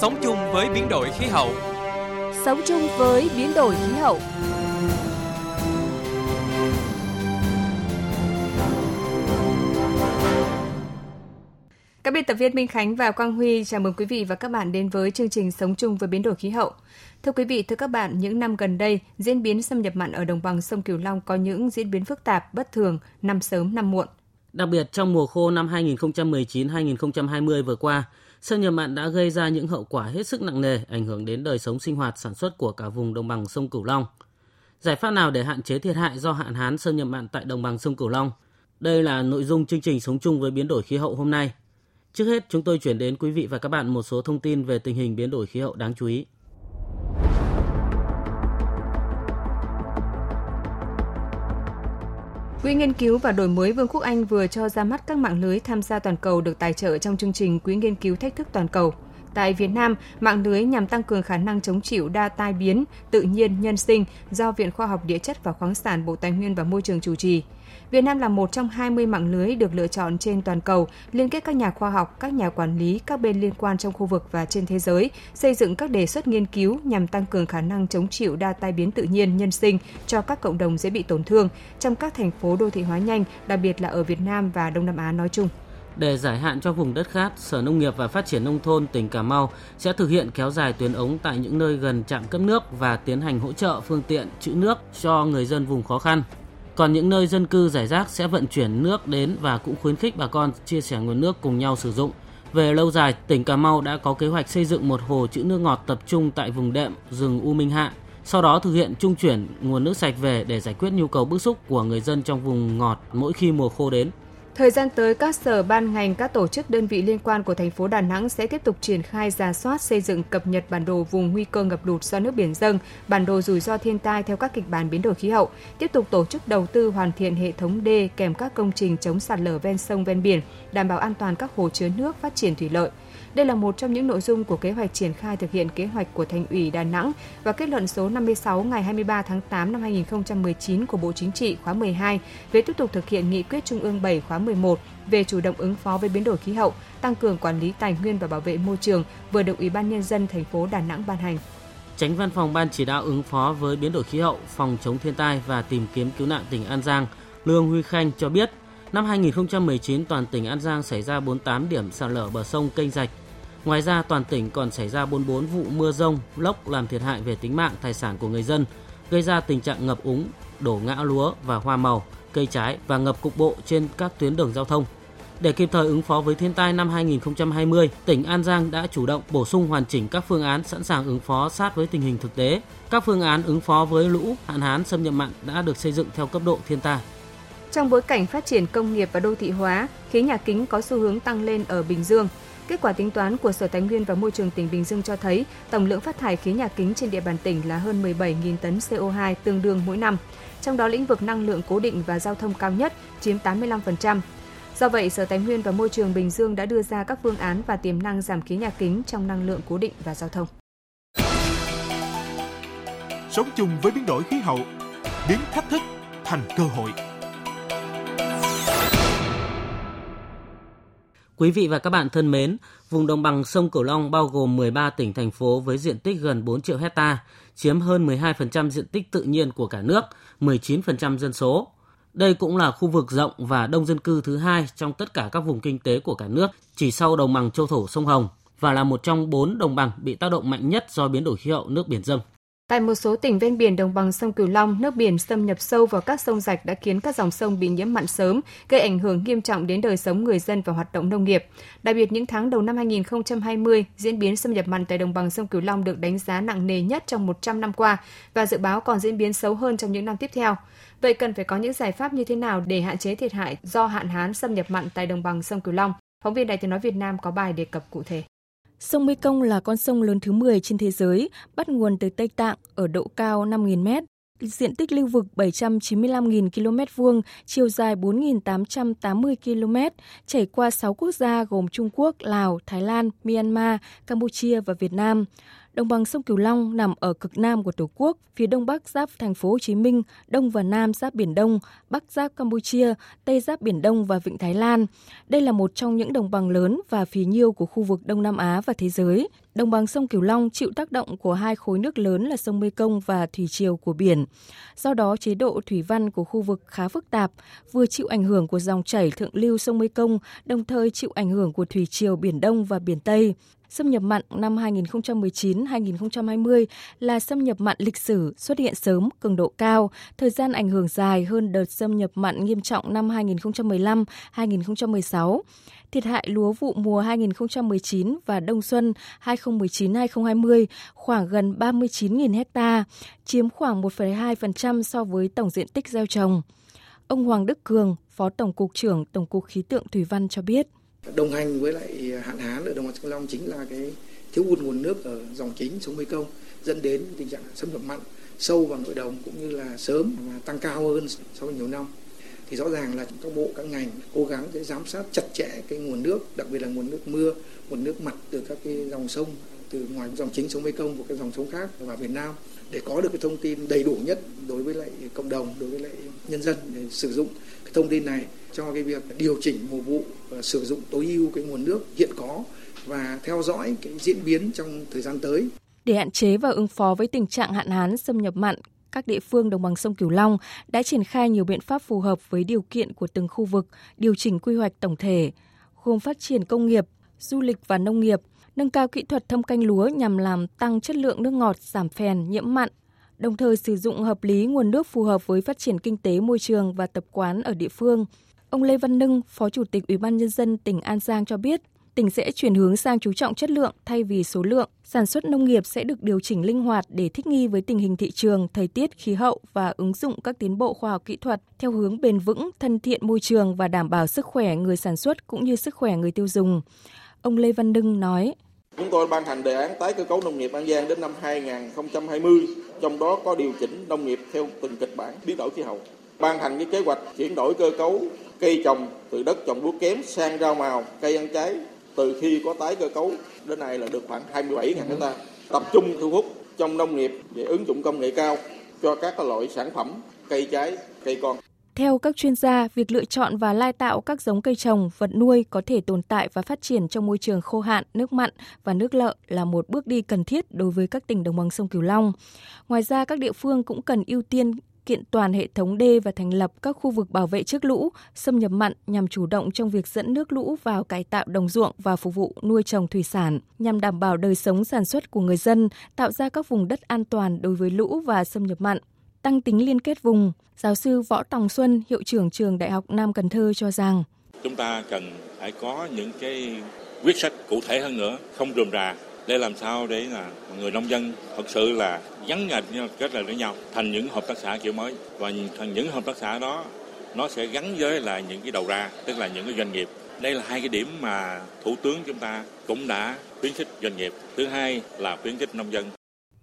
Sống chung với biến đổi khí hậu. Sống chung với biến đổi khí hậu. Các biên tập viên Minh Khánh và Quang Huy chào mừng quý vị và các bạn đến với chương trình Sống chung với biến đổi khí hậu. Thưa quý vị, thưa các bạn, những năm gần đây, diễn biến xâm nhập mặn ở đồng bằng sông Cửu Long có những diễn biến phức tạp, bất thường, năm sớm năm muộn. Đặc biệt trong mùa khô năm 2019-2020 vừa qua, xâm nhập mặn đã gây ra những hậu quả hết sức nặng nề, ảnh hưởng đến đời sống sinh hoạt sản xuất của cả vùng đồng bằng sông Cửu Long. Giải pháp nào để hạn chế thiệt hại do hạn hán xâm nhập mặn tại đồng bằng sông Cửu Long? Đây là nội dung chương trình Sống chung với biến đổi khí hậu hôm nay. Trước hết, chúng tôi chuyển đến quý vị và các bạn một số thông tin về tình hình biến đổi khí hậu đáng chú ý. Quỹ nghiên cứu và đổi mới Vương quốc Anh vừa cho ra mắt các mạng lưới tham gia toàn cầu được tài trợ trong chương trình Quỹ nghiên cứu thách thức toàn cầu. Tại Việt Nam, mạng lưới nhằm tăng cường khả năng chống chịu đa tai biến tự nhiên nhân sinh do Viện Khoa học Địa chất và Khoáng sản Bộ Tài nguyên và Môi trường chủ trì. Việt Nam là một trong 20 mạng lưới được lựa chọn trên toàn cầu, liên kết các nhà khoa học, các nhà quản lý, các bên liên quan trong khu vực và trên thế giới, xây dựng các đề xuất nghiên cứu nhằm tăng cường khả năng chống chịu đa tai biến tự nhiên nhân sinh cho các cộng đồng dễ bị tổn thương trong các thành phố đô thị hóa nhanh, đặc biệt là ở Việt Nam và Đông Nam Á nói chung. Để giải hạn cho vùng đất khát, Sở Nông nghiệp và Phát triển Nông thôn tỉnh Cà Mau sẽ thực hiện kéo dài tuyến ống tại những nơi gần trạm cấp nước và tiến hành hỗ trợ phương tiện trữ nước cho người dân vùng khó khăn. Còn những nơi dân cư rải rác sẽ vận chuyển nước đến và cũng khuyến khích bà con chia sẻ nguồn nước cùng nhau sử dụng. Về lâu dài, tỉnh Cà Mau đã có kế hoạch xây dựng một hồ trữ nước ngọt tập trung tại vùng đệm rừng U Minh Hạ, sau đó thực hiện trung chuyển nguồn nước sạch về để giải quyết nhu cầu bức xúc của người dân trong vùng ngọt mỗi khi mùa khô đến. Thời gian tới, các sở ban ngành, các tổ chức đơn vị liên quan của thành phố Đà Nẵng sẽ tiếp tục triển khai rà soát, xây dựng, cập nhật bản đồ vùng nguy cơ ngập lụt do nước biển dâng, bản đồ rủi ro thiên tai theo các kịch bản biến đổi khí hậu, tiếp tục tổ chức đầu tư hoàn thiện hệ thống đê kèm các công trình chống sạt lở ven sông ven biển, đảm bảo an toàn các hồ chứa nước, phát triển thủy lợi. Đây là một trong những nội dung của kế hoạch triển khai thực hiện kế hoạch của Thành ủy Đà Nẵng và kết luận số 56 ngày 23 tháng 8 năm 2019 của Bộ Chính trị khóa 12 về tiếp tục thực hiện nghị quyết Trung ương 7 khóa 11 về chủ động ứng phó với biến đổi khí hậu, tăng cường quản lý tài nguyên và bảo vệ môi trường vừa được Ủy ban nhân dân thành phố Đà Nẵng ban hành. Chánh văn phòng Ban chỉ đạo ứng phó với biến đổi khí hậu, phòng chống thiên tai và tìm kiếm cứu nạn tỉnh An Giang, Lương Huy Khanh cho biết, năm 2019 toàn tỉnh An Giang xảy ra 48 điểm sạt lở bờ sông kênh rạch. Ngoài ra, toàn tỉnh còn xảy ra 44 vụ mưa dông, lốc làm thiệt hại về tính mạng, tài sản của người dân, gây ra tình trạng ngập úng, đổ ngã lúa và hoa màu, cây trái và ngập cục bộ trên các tuyến đường giao thông. Để kịp thời ứng phó với thiên tai năm 2020, tỉnh An Giang đã chủ động bổ sung hoàn chỉnh các phương án sẵn sàng ứng phó sát với tình hình thực tế. Các phương án ứng phó với lũ, hạn hán, xâm nhập mặn đã được xây dựng theo cấp độ thiên tai. Trong bối cảnh phát triển công nghiệp và đô thị hóa, khí nhà kính có xu hướng tăng lên ở Bình Dương. Kết quả tính toán của Sở Tài nguyên và Môi trường tỉnh Bình Dương cho thấy tổng lượng phát thải khí nhà kính trên địa bàn tỉnh là hơn 17.000 tấn CO2 tương đương mỗi năm. Trong đó, lĩnh vực năng lượng cố định và giao thông cao nhất, chiếm 85%. Do vậy, Sở Tài nguyên và Môi trường Bình Dương đã đưa ra các phương án và tiềm năng giảm khí nhà kính trong năng lượng cố định và giao thông. Sống chung với biến đổi khí hậu, biến thách thức thành cơ hội. Quý vị và các bạn thân mến, vùng đồng bằng sông Cửu Long bao gồm 13 tỉnh, thành phố với diện tích gần 4 triệu hectare, chiếm hơn 12% diện tích tự nhiên của cả nước, 19% dân số. Đây cũng là khu vực rộng và đông dân cư thứ hai trong tất cả các vùng kinh tế của cả nước, chỉ sau đồng bằng châu thổ sông Hồng, và là một trong 4 đồng bằng bị tác động mạnh nhất do biến đổi khí hậu nước biển dâng. Tại một số tỉnh ven biển đồng bằng sông Cửu Long, nước biển xâm nhập sâu vào các sông rạch đã khiến các dòng sông bị nhiễm mặn sớm, gây ảnh hưởng nghiêm trọng đến đời sống người dân và hoạt động nông nghiệp. Đặc biệt, những tháng đầu năm 2020, diễn biến xâm nhập mặn tại đồng bằng sông Cửu Long được đánh giá nặng nề nhất trong 100 năm qua và dự báo còn diễn biến xấu hơn trong những năm tiếp theo. Vậy cần phải có những giải pháp như thế nào để hạn chế thiệt hại do hạn hán xâm nhập mặn tại đồng bằng sông Cửu Long? Phóng viên Đài Tiếng nói Việt Nam có bài đề cập cụ thể. Sông Mê Kông là con sông lớn thứ 10 trên thế giới, bắt nguồn từ Tây Tạng ở độ cao 5.000 m, diện tích lưu vực 795.000 km2, chiều dài 4.880 km, chảy qua 6 quốc gia gồm Trung Quốc, Lào, Thái Lan, Myanmar, Campuchia và Việt Nam. Đồng bằng sông Cửu Long nằm ở cực nam của Tổ quốc, phía đông bắc giáp thành phố Hồ Chí Minh, đông và nam giáp Biển Đông, bắc giáp Campuchia, tây giáp Biển Đông và vịnh Thái Lan. Đây là một trong những đồng bằng lớn và phì nhiêu của khu vực Đông Nam Á và thế giới. Đồng bằng sông Cửu Long chịu tác động của hai khối nước lớn là sông Mê Kông và thủy triều của biển. Do đó, chế độ thủy văn của khu vực khá phức tạp, vừa chịu ảnh hưởng của dòng chảy thượng lưu sông Mê Kông, đồng thời chịu ảnh hưởng của thủy triều Biển Đông và Biển Tây. Xâm nhập mặn năm 2019-2020 là xâm nhập mặn lịch sử xuất hiện sớm, cường độ cao, thời gian ảnh hưởng dài hơn đợt xâm nhập mặn nghiêm trọng năm 2015-2016. Thiệt hại lúa vụ mùa 2019 và đông xuân 2019-2020 khoảng gần 39.000 ha, chiếm khoảng 1,2% so với tổng diện tích gieo trồng. Ông Hoàng Đức Cường, Phó Tổng cục trưởng Tổng cục Khí tượng Thủy văn cho biết. Đồng hành với lại hạn hán ở Đồng bằng sông Long chính là cái thiếu hụt nguồn nước ở dòng chính sông Mê Công, dẫn đến tình trạng xâm nhập mặn sâu vào nội đồng cũng như là sớm và tăng cao hơn so với nhiều năm. Thì rõ ràng là các bộ, các ngành cố gắng để giám sát chặt chẽ cái nguồn nước, đặc biệt là nguồn nước mưa, nguồn nước mặt từ các cái dòng sông, từ ngoài dòng chính sông Mê Công của các dòng sông khác vào Việt Nam, để có được cái thông tin đầy đủ nhất đối với lại cộng đồng, đối với lại nhân dân, để sử dụng cái thông tin này cho cái việc điều chỉnh mùa vụ, sử dụng tối ưu cái nguồn nước hiện có và theo dõi cái diễn biến trong thời gian tới. Để hạn chế và ứng phó với tình trạng hạn hán, xâm nhập mặn, các địa phương đồng bằng sông Cửu Long đã triển khai nhiều biện pháp phù hợp với điều kiện của từng khu vực, điều chỉnh quy hoạch tổng thể, gồm phát triển công nghiệp, du lịch và nông nghiệp, nâng cao kỹ thuật thâm canh lúa nhằm làm tăng chất lượng nước ngọt, giảm phèn, nhiễm mặn, đồng thời sử dụng hợp lý nguồn nước phù hợp với phát triển kinh tế, môi trường và tập quán ở địa phương. Ông Lê Văn Nưng, Phó Chủ tịch Ủy ban nhân dân tỉnh An Giang cho biết, tỉnh sẽ chuyển hướng sang chú trọng chất lượng thay vì số lượng, sản xuất nông nghiệp sẽ được điều chỉnh linh hoạt để thích nghi với tình hình thị trường, thời tiết, khí hậu và ứng dụng các tiến bộ khoa học kỹ thuật theo hướng bền vững, thân thiện môi trường và đảm bảo sức khỏe người sản xuất cũng như sức khỏe người tiêu dùng. Ông Lê Văn Nưng nói: Chúng tôi ban hành đề án tái cơ cấu nông nghiệp An Giang đến năm 2020, trong đó có điều chỉnh nông nghiệp theo từng kịch bản biến đổi khí hậu. Ban hành cái kế hoạch chuyển đổi cơ cấu cây trồng từ đất trồng lúa kém sang rau màu, cây ăn trái. Từ khi có tái cơ cấu đến nay là được khoảng 27.000 ha. Tập trung thu hút trong nông nghiệp về ứng dụng công nghệ cao cho các loại sản phẩm cây trái, cây con. Theo các chuyên gia, việc lựa chọn và lai tạo các giống cây trồng, vật nuôi có thể tồn tại và phát triển trong môi trường khô hạn, nước mặn và nước lợ là một bước đi cần thiết đối với các tỉnh đồng bằng sông Cửu Long. Ngoài ra, các địa phương cũng cần ưu tiên kiện toàn hệ thống đê và thành lập các khu vực bảo vệ trước lũ, xâm nhập mặn nhằm chủ động trong việc dẫn nước lũ vào cải tạo đồng ruộng và phục vụ nuôi trồng thủy sản, nhằm đảm bảo đời sống sản xuất của người dân, tạo ra các vùng đất an toàn đối với lũ và xâm nhập mặn, tăng tính liên kết vùng. Giáo sư Võ Tòng Xuân, hiệu trưởng trường Đại học Nam Cần Thơ cho rằng chúng ta cần phải có những cái quyết sách cụ thể hơn nữa, không rườm rà, để làm sao để là người nông dân thật sự là gắn kết lại với nhau thành những hợp tác xã kiểu mới, và thành những hợp tác xã đó nó sẽ gắn với là những cái đầu ra, tức là những cái doanh nghiệp. Đây là hai cái điểm mà Thủ tướng chúng ta cũng đã khuyến khích doanh nghiệp, thứ hai là khuyến khích nông dân.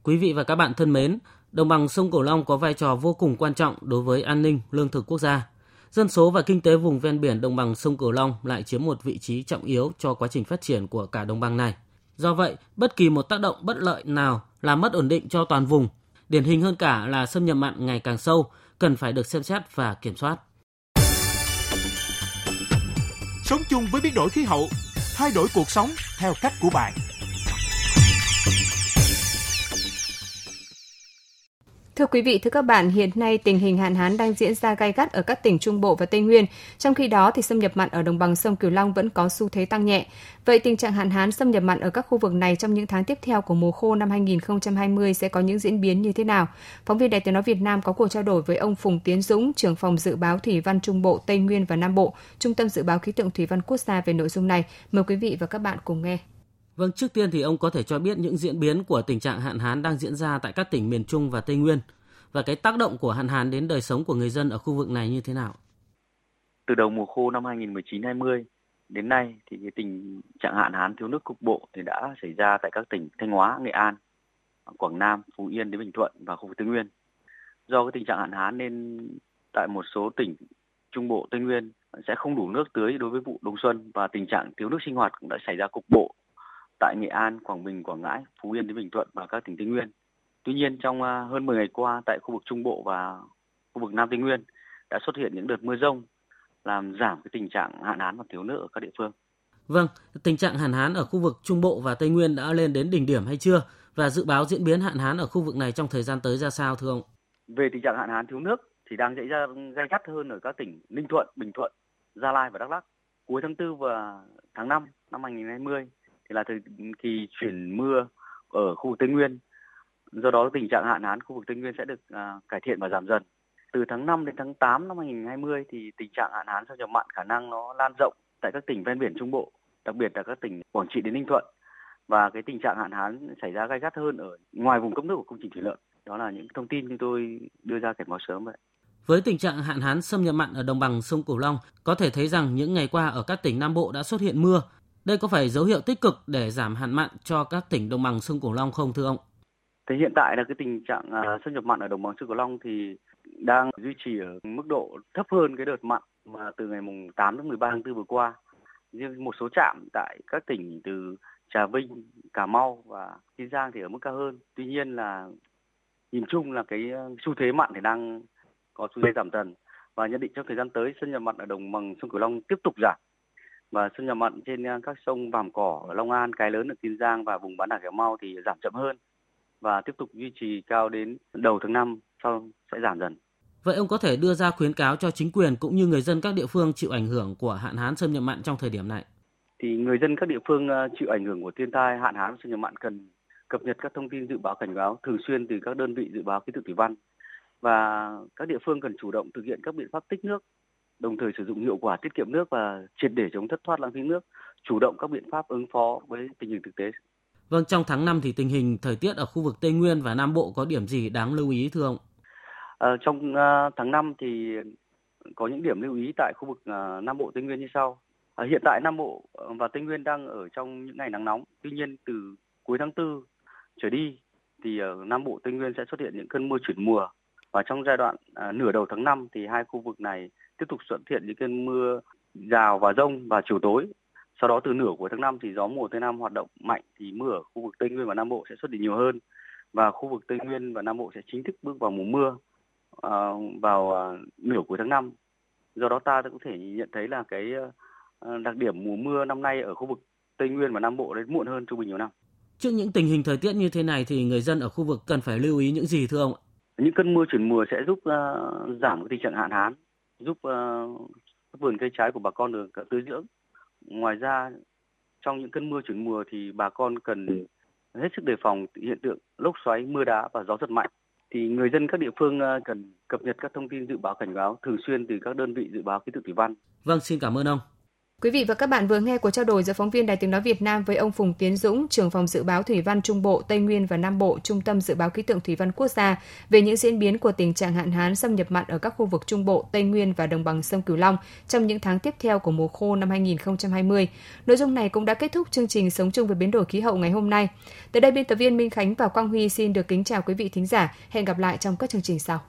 Quý vị và các bạn thân mến, đồng bằng sông Cửu Long có vai trò vô cùng quan trọng đối với an ninh lương thực quốc gia. Dân số và kinh tế vùng ven biển đồng bằng sông Cửu Long lại chiếm một vị trí trọng yếu cho quá trình phát triển của cả đồng bằng này. Do vậy, bất kỳ một tác động bất lợi nào làm mất ổn định cho toàn vùng, điển hình hơn cả là xâm nhập mặn ngày càng sâu, cần phải được xem xét và kiểm soát. Sống chung với biến đổi khí hậu, thay đổi cuộc sống theo cách của bạn. Thưa quý vị, thưa các bạn, hiện nay tình hình hạn hán đang diễn ra gay gắt ở các tỉnh Trung Bộ và Tây Nguyên, trong khi đó thì xâm nhập mặn ở đồng bằng sông Cửu Long vẫn có xu thế tăng nhẹ. Vậy tình trạng hạn hán xâm nhập mặn ở các khu vực này trong những tháng tiếp theo của mùa khô năm 2020 sẽ có những diễn biến như thế nào? Phóng viên Đài Tiếng nói Việt Nam có cuộc trao đổi với ông Phùng Tiến Dũng, trưởng phòng dự báo thủy văn Trung Bộ, Tây Nguyên và Nam Bộ, Trung tâm dự báo khí tượng thủy văn quốc gia về nội dung này. Mời quý vị và các bạn cùng nghe. Vâng, trước tiên thì ông có thể cho biết những diễn biến của tình trạng hạn hán đang diễn ra tại các tỉnh miền Trung và Tây Nguyên và cái tác động của hạn hán đến đời sống của người dân ở khu vực này như thế nào? Từ đầu mùa khô năm 2019-20 đến nay thì cái tình trạng hạn hán thiếu nước cục bộ thì đã xảy ra tại các tỉnh Thanh Hóa, Nghệ An, Quảng Nam, Phú Yên đến Bình Thuận và khu vực Tây Nguyên. Do cái tình trạng hạn hán nên tại một số tỉnh Trung Bộ, Tây Nguyên sẽ không đủ nước tưới đối với vụ đông xuân và tình trạng thiếu nước sinh hoạt cũng đã xảy ra cục bộ tại Nghệ An, Quảng Bình, Quảng Ngãi, Phú Yên đến Bình Thuận và các tỉnh Tây Nguyên. Tuy nhiên, trong hơn 10 ngày qua tại khu vực Trung Bộ và khu vực Nam Tây Nguyên đã xuất hiện những đợt mưa dông làm giảm cái tình trạng hạn hán và thiếu nước ở các địa phương. Vâng, tình trạng hạn hán ở khu vực Trung Bộ và Tây Nguyên đã lên đến đỉnh điểm hay chưa? Và dự báo diễn biến hạn hán ở khu vực này trong thời gian tới ra sao thưa ông? Về tình trạng hạn hán thiếu nước thì đang diễn ra gay gắt hơn ở các tỉnh Ninh Thuận, Bình Thuận, Gia Lai và Đắk Lắk. Cuối tháng 4 và tháng 5 năm 2020 thì là thời kỳ chuyển mưa ở khu vực Tây Nguyên. Do đó tình trạng hạn hán khu vực Tây Nguyên sẽ được cải thiện và giảm dần. Từ tháng 5 đến tháng 8 năm 2020 thì tình trạng hạn hán do nhập mặn khả năng nó lan rộng tại các tỉnh ven biển Trung Bộ, đặc biệt là các tỉnh Quảng Trị đến Ninh Thuận. Và cái tình trạng hạn hán xảy ra gay gắt hơn ở ngoài vùng cấp nước của công trình thủy lợi. Đó là những thông tin chúng tôi đưa ra cảnh báo sớm vậy. Với tình trạng hạn hán xâm nhập mặn ở đồng bằng sông Cửu Long, có thể thấy rằng những ngày qua ở các tỉnh Nam Bộ đã xuất hiện mưa. Đây có phải dấu hiệu tích cực để giảm hạn mặn cho các tỉnh đồng bằng sông Cửu Long không thưa ông? Thì hiện tại là cái tình trạng xâm nhập mặn ở đồng bằng sông Cửu Long thì đang duy trì ở mức độ thấp hơn cái đợt mặn mà từ ngày mùng 8 đến 13 tháng 4 vừa qua. Riêng một số trạm tại các tỉnh từ Trà Vinh, Cà Mau và Kiên Giang thì ở mức cao hơn. Tuy nhiên là nhìn chung là cái xu thế mặn thì đang có xu thế giảm dần và nhận định trong thời gian tới xâm nhập mặn ở đồng bằng sông Cửu Long tiếp tục giảm và xâm nhập mặn trên các sông Vàm Cỏ ở Long An, Cái Lớn ở Kiên Giang và vùng bán đảo Cà Mau thì giảm chậm hơn và tiếp tục duy trì cao đến đầu tháng 5 sau sẽ giảm dần. Vậy ông có thể đưa ra khuyến cáo cho chính quyền cũng như người dân các địa phương chịu ảnh hưởng của hạn hán xâm nhập mặn trong thời điểm này? Thì người dân các địa phương chịu ảnh hưởng của thiên tai hạn hán xâm nhập mặn cần cập nhật các thông tin dự báo cảnh báo thường xuyên từ các đơn vị dự báo khí tượng thủy văn và các địa phương cần chủ động thực hiện các biện pháp tích nước, đồng thời sử dụng hiệu quả tiết kiệm nước và triệt để chống thất thoát lãng phí nước, chủ động các biện pháp ứng phó với tình hình thực tế. Vâng, trong tháng 5 thì tình hình thời tiết ở khu vực Tây Nguyên và Nam Bộ có điểm gì đáng lưu ý thưa ông? Trong tháng 5 thì có những điểm lưu ý tại khu vực Nam Bộ Tây Nguyên như sau. Hiện tại Nam Bộ và Tây Nguyên đang ở trong những ngày nắng nóng. Tuy nhiên từ cuối tháng 4 trở đi thì Nam Bộ Tây Nguyên sẽ xuất hiện những cơn mưa chuyển mùa. Và trong giai đoạn nửa đầu tháng 5 thì hai khu vực này tiếp tục xuất hiện những cơn mưa rào và dông vào chiều tối. Sau đó từ nửa cuối tháng 5 thì gió mùa Tây Nam hoạt động mạnh thì mưa ở khu vực Tây Nguyên và Nam Bộ sẽ xuất hiện nhiều hơn. Và khu vực Tây Nguyên và Nam Bộ sẽ chính thức bước vào mùa mưa vào nửa cuối tháng 5. Do đó ta cũng thể nhận thấy là cái đặc điểm mùa mưa năm nay ở khu vực Tây Nguyên và Nam Bộ đến muộn hơn trung bình nhiều năm. Trước những tình hình thời tiết như thế này thì người dân ở khu vực cần phải lưu ý những gì thưa ông? Những cơn mưa chuyển mùa sẽ giúp giảm tình trạng hạn hán, giúp vườn cây trái của bà con được tưới dưỡng. Ngoài ra, trong những cơn mưa chuyển mùa thì bà con cần hết sức đề phòng hiện tượng lốc xoáy, mưa đá và gió giật mạnh. Thì người dân các địa phương cần cập nhật các thông tin dự báo cảnh báo thường xuyên từ các đơn vị dự báo khí tượng thủy văn. Vâng, xin cảm ơn ông. Quý vị và các bạn vừa nghe cuộc trao đổi giữa phóng viên Đài Tiếng nói Việt Nam với ông Phùng Tiến Dũng, trưởng phòng dự báo thủy văn Trung Bộ, Tây Nguyên và Nam Bộ, Trung tâm dự báo khí tượng thủy văn quốc gia về những diễn biến của tình trạng hạn hán xâm nhập mặn ở các khu vực Trung Bộ, Tây Nguyên và đồng bằng sông Cửu Long trong những tháng tiếp theo của mùa khô năm 2020. Nội dung này cũng đã kết thúc chương trình Sống chung với biến đổi khí hậu ngày hôm nay. Tới đây biên tập viên Minh Khánh và Quang Huy xin được kính chào quý vị thính giả. Hẹn gặp lại trong các chương trình sau.